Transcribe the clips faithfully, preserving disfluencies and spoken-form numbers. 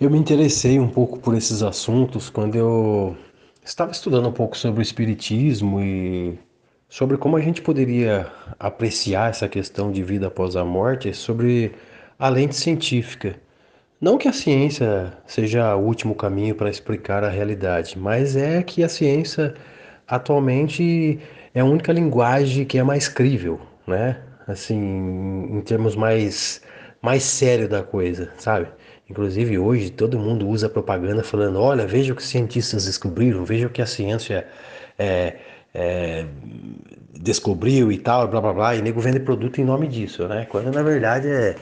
Eu me interessei um pouco por esses assuntos quando eu estava estudando um pouco sobre o espiritismo e sobre como a gente poderia apreciar essa questão de vida após a morte sobre a lente científica. Não que a ciência seja o último caminho para explicar a realidade, mas é que a ciência atualmente é a única linguagem que é mais crível, né? Assim, em termos mais, mais sérios da coisa, sabe? Inclusive hoje todo mundo usa propaganda falando, olha, veja o que os cientistas descobriram, veja o que a ciência é, é, descobriu e tal, blá blá blá, e nego vende produto em nome disso, né? Quando na verdade é,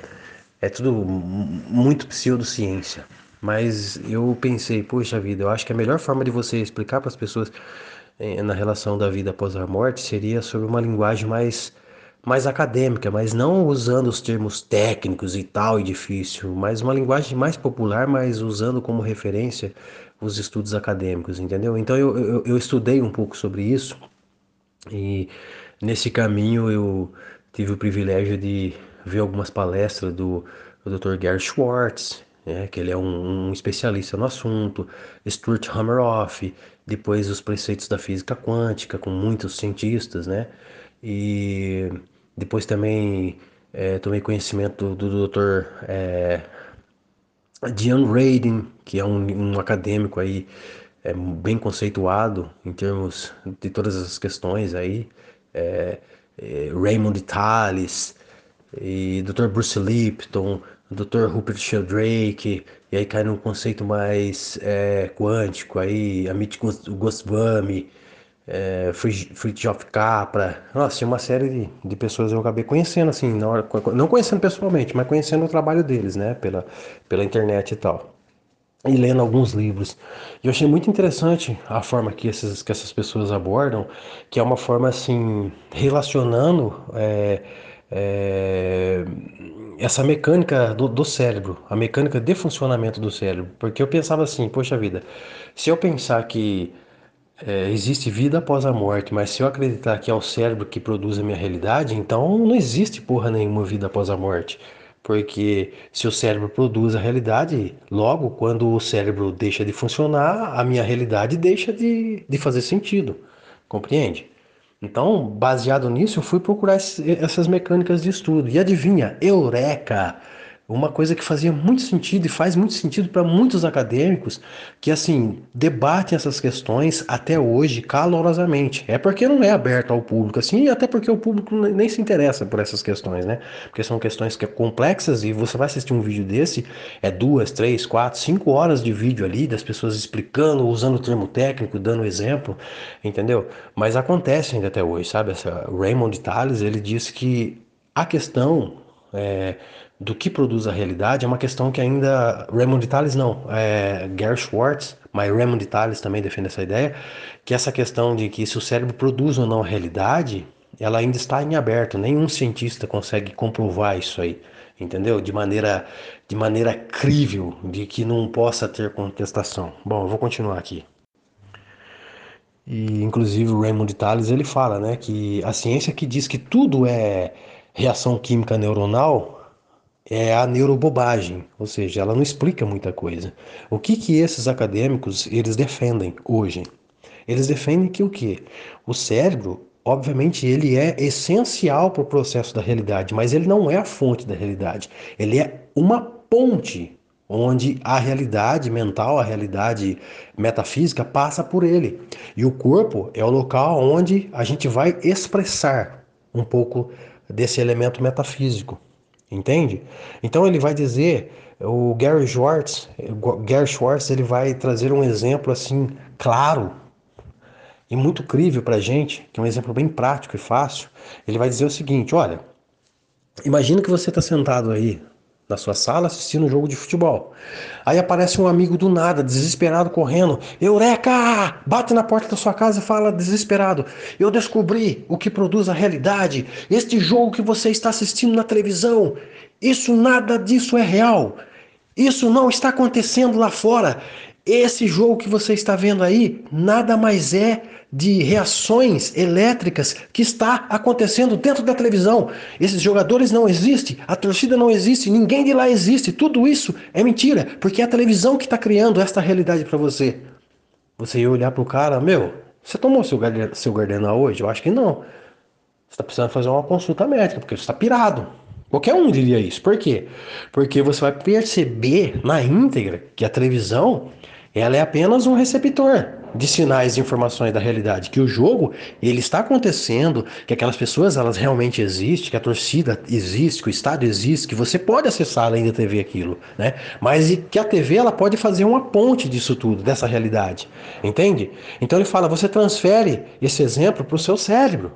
é tudo muito pseudociência. Mas eu pensei, poxa vida, eu acho que a melhor forma de você explicar para as pessoas na relação da vida após a morte seria sobre uma linguagem mais... mais acadêmica, mas não usando os termos técnicos e tal, e difícil, mas uma linguagem mais popular, mas usando como referência os estudos acadêmicos, entendeu? Então eu, eu, eu estudei um pouco sobre isso, e nesse caminho eu tive o privilégio de ver algumas palestras do, do doutor Gary Schwartz, né, que ele é um, um especialista no assunto, Stuart Hameroff, depois os preceitos da física quântica, com muitos cientistas, né? E depois também é, tomei conhecimento do, do doutor É, Dean Radin, que é um, um acadêmico aí é, bem conceituado em termos de todas as questões aí, é, é, Raymond Thales, e doutor Bruce Lipton, doutor Rupert Sheldrake, e aí cai num conceito mais é, quântico aí, Amit Goswami, É, Capra, nossa, tinha uma série de, de pessoas que eu acabei conhecendo assim, na hora, não conhecendo pessoalmente, mas conhecendo o trabalho deles, né, pela, pela internet e tal, e lendo alguns livros. E eu achei muito interessante a forma que, esses, que essas pessoas abordam, que é uma forma assim, relacionando é, é, essa mecânica do, do cérebro, a mecânica de funcionamento do cérebro, porque eu pensava assim, poxa vida, se eu pensar que É, existe vida após a morte, mas se eu acreditar que é o cérebro que produz a minha realidade, então não existe porra nenhuma vida após a morte, porque se o cérebro produz a realidade, logo quando o cérebro deixa de funcionar, a minha realidade deixa de, de fazer sentido, compreende? Então, baseado nisso, eu fui procurar essas mecânicas de estudo, e adivinha, eureka! Uma coisa que fazia muito sentido e faz muito sentido para muitos acadêmicos que, assim, debatem essas questões até hoje calorosamente. É porque não é aberto ao público, assim, e até porque o público nem se interessa por essas questões, né? Porque são questões que complexas e você vai assistir um vídeo desse, é duas, três, quatro, cinco horas de vídeo ali das pessoas explicando, usando o termo técnico, dando exemplo, entendeu? Mas acontece ainda até hoje, sabe? Essa, o Raymond Thales, ele disse que a questão... É, do que produz a realidade é uma questão que ainda Raymond Thales não, é, Gary Schwartz, mas Raymond Thales também defende essa ideia, que essa questão de que se o cérebro produz ou não a realidade, ela ainda está em aberto, nenhum cientista consegue comprovar isso aí, entendeu? De maneira, de maneira crível, de que não possa ter contestação. Bom, eu vou continuar aqui. E inclusive o Raymond Thales, ele fala, né, que a ciência que diz que tudo é reação química neuronal é a neurobobagem, ou seja, ela não explica muita coisa. O que que esses acadêmicos, eles defendem hoje? Eles defendem que o quê? O cérebro, obviamente, ele é essencial para o processo da realidade, mas ele não é a fonte da realidade. Ele é uma ponte onde a realidade mental, a realidade metafísica passa por ele. E o corpo é o local onde a gente vai expressar um pouco desse elemento metafísico. Entende? Então ele vai dizer, o Gary Schwartz, Gary Schwartz, ele vai trazer um exemplo assim claro e muito crível para a gente, que é um exemplo bem prático e fácil. Ele vai dizer o seguinte, olha, imagina que você está sentado aí na sua sala assistindo um jogo de futebol. Aí aparece um amigo do nada, desesperado, correndo. Eureka! Bate na porta da sua casa e fala desesperado. Eu descobri o que produz a realidade. Este jogo que você está assistindo na televisão. Isso, nada disso é real. Isso não está acontecendo lá fora. Esse jogo que você está vendo aí nada mais é de reações elétricas que está acontecendo dentro da televisão. Esses jogadores não existem, a torcida não existe, ninguém de lá existe. Tudo isso é mentira, porque é a televisão que está criando esta realidade para você. Você ia olhar para o cara, meu, você tomou seu, seu Gardenal hoje? Eu acho que não. Você está precisando fazer uma consulta médica, porque você está pirado. Qualquer um diria isso. Por quê? Porque você vai perceber na íntegra que a televisão ela é apenas um receptor de sinais e informações da realidade, que o jogo ele está acontecendo, que aquelas pessoas elas realmente existem, que a torcida existe, que o estádio existe, que você pode acessar além da T V aquilo, né? Mas e que a T V ela pode fazer uma ponte disso tudo, dessa realidade, entende? Então ele fala, você transfere esse exemplo para o seu cérebro,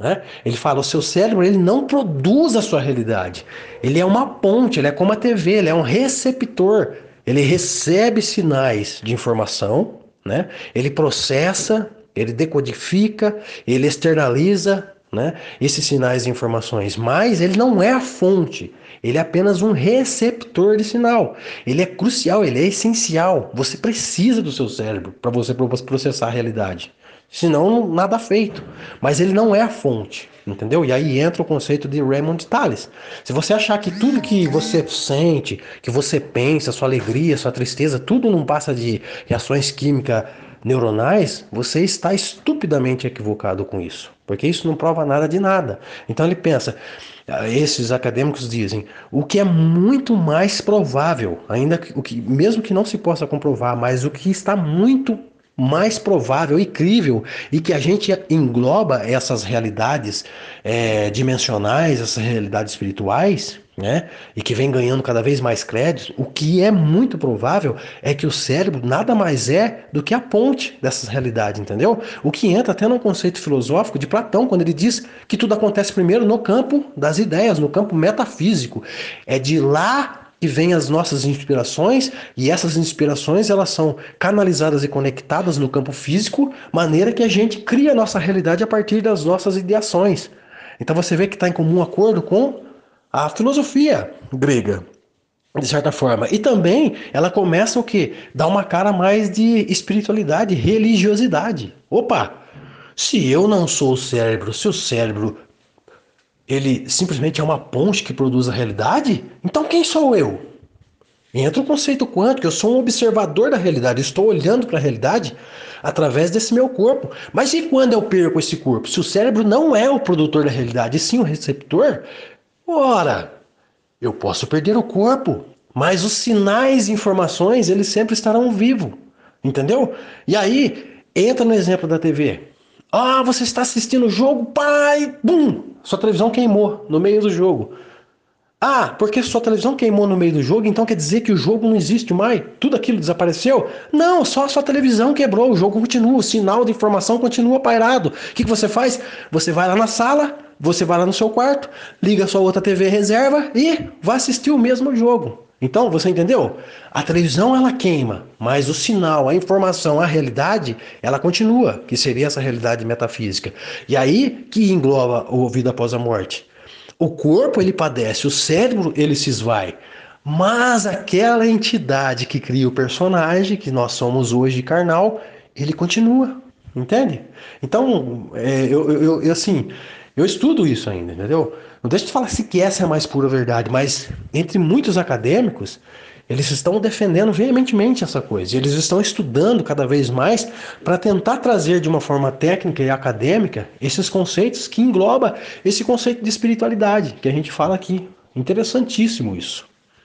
né? Ele fala, o seu cérebro ele não produz a sua realidade, ele é uma ponte, ele é como a T V, ele é um receptor. Ele recebe sinais de informação, né? Ele processa, ele decodifica, ele externaliza, né? Esses sinais de informações, mas ele não é a fonte, ele é apenas um receptor de sinal. Ele é crucial, ele é essencial. Você precisa do seu cérebro para você processar a realidade. Senão, nada feito. Mas ele não é a fonte, entendeu? E aí entra o conceito de Raymond Thales. Se você achar que tudo que você sente, que você pensa, sua alegria, sua tristeza, tudo não passa de reações químicas neuronais, você está estupidamente equivocado com isso. Porque isso não prova nada de nada. Então ele pensa, esses acadêmicos dizem, o que é muito mais provável, ainda que, o que, mesmo que não se possa comprovar, mas o que está muito mais provável e crível, e que a gente engloba essas realidades é, dimensionais, essas realidades espirituais, né? E que vem ganhando cada vez mais créditos, o que é muito provável é que o cérebro nada mais é do que a ponte dessas realidades, entendeu? O que entra até no conceito filosófico de Platão, quando ele diz que tudo acontece primeiro no campo das ideias, no campo metafísico. É de lá que vêm as nossas inspirações, e essas inspirações elas são canalizadas e conectadas no campo físico, maneira que a gente cria a nossa realidade a partir das nossas ideações. Então você vê que está em comum acordo com a filosofia grega, de certa forma. E também ela começa o quê? Dá uma cara mais de espiritualidade, religiosidade. Opa! Se eu não sou o cérebro, se o cérebro ele simplesmente é uma ponte que produz a realidade? Então quem sou eu? Entra o conceito quântico, eu sou um observador da realidade, eu estou olhando para a realidade através desse meu corpo. Mas e quando eu perco esse corpo? Se o cérebro não é o produtor da realidade, e sim o receptor, ora, eu posso perder o corpo, mas os sinais e informações, eles sempre estarão vivos, entendeu? E aí, entra no exemplo da T V. Ah, você está assistindo o jogo, pai, bum! Sua televisão queimou no meio do jogo. Ah, porque sua televisão queimou no meio do jogo, então quer dizer que o jogo não existe mais? Tudo aquilo desapareceu? Não, só a sua televisão quebrou, o jogo continua, o sinal de informação continua pairado. O que, que você faz? Você vai lá na sala, você vai lá no seu quarto, liga a sua outra T V reserva e vai assistir o mesmo jogo. Então, você entendeu? A televisão ela queima, mas o sinal, a informação, a realidade, ela continua, que seria essa realidade metafísica. E aí que engloba o vida após a morte. O corpo ele padece, o cérebro ele se esvai, mas aquela entidade que cria o personagem, que nós somos hoje carnal, ele continua, entende? Então, é, eu, eu, eu assim... Eu estudo isso ainda, entendeu? Não deixa de falar se que essa é a mais pura verdade, mas entre muitos acadêmicos, eles estão defendendo veementemente essa coisa. Eles estão estudando cada vez mais para tentar trazer de uma forma técnica e acadêmica esses conceitos que engloba esse conceito de espiritualidade que a gente fala aqui. Interessantíssimo isso.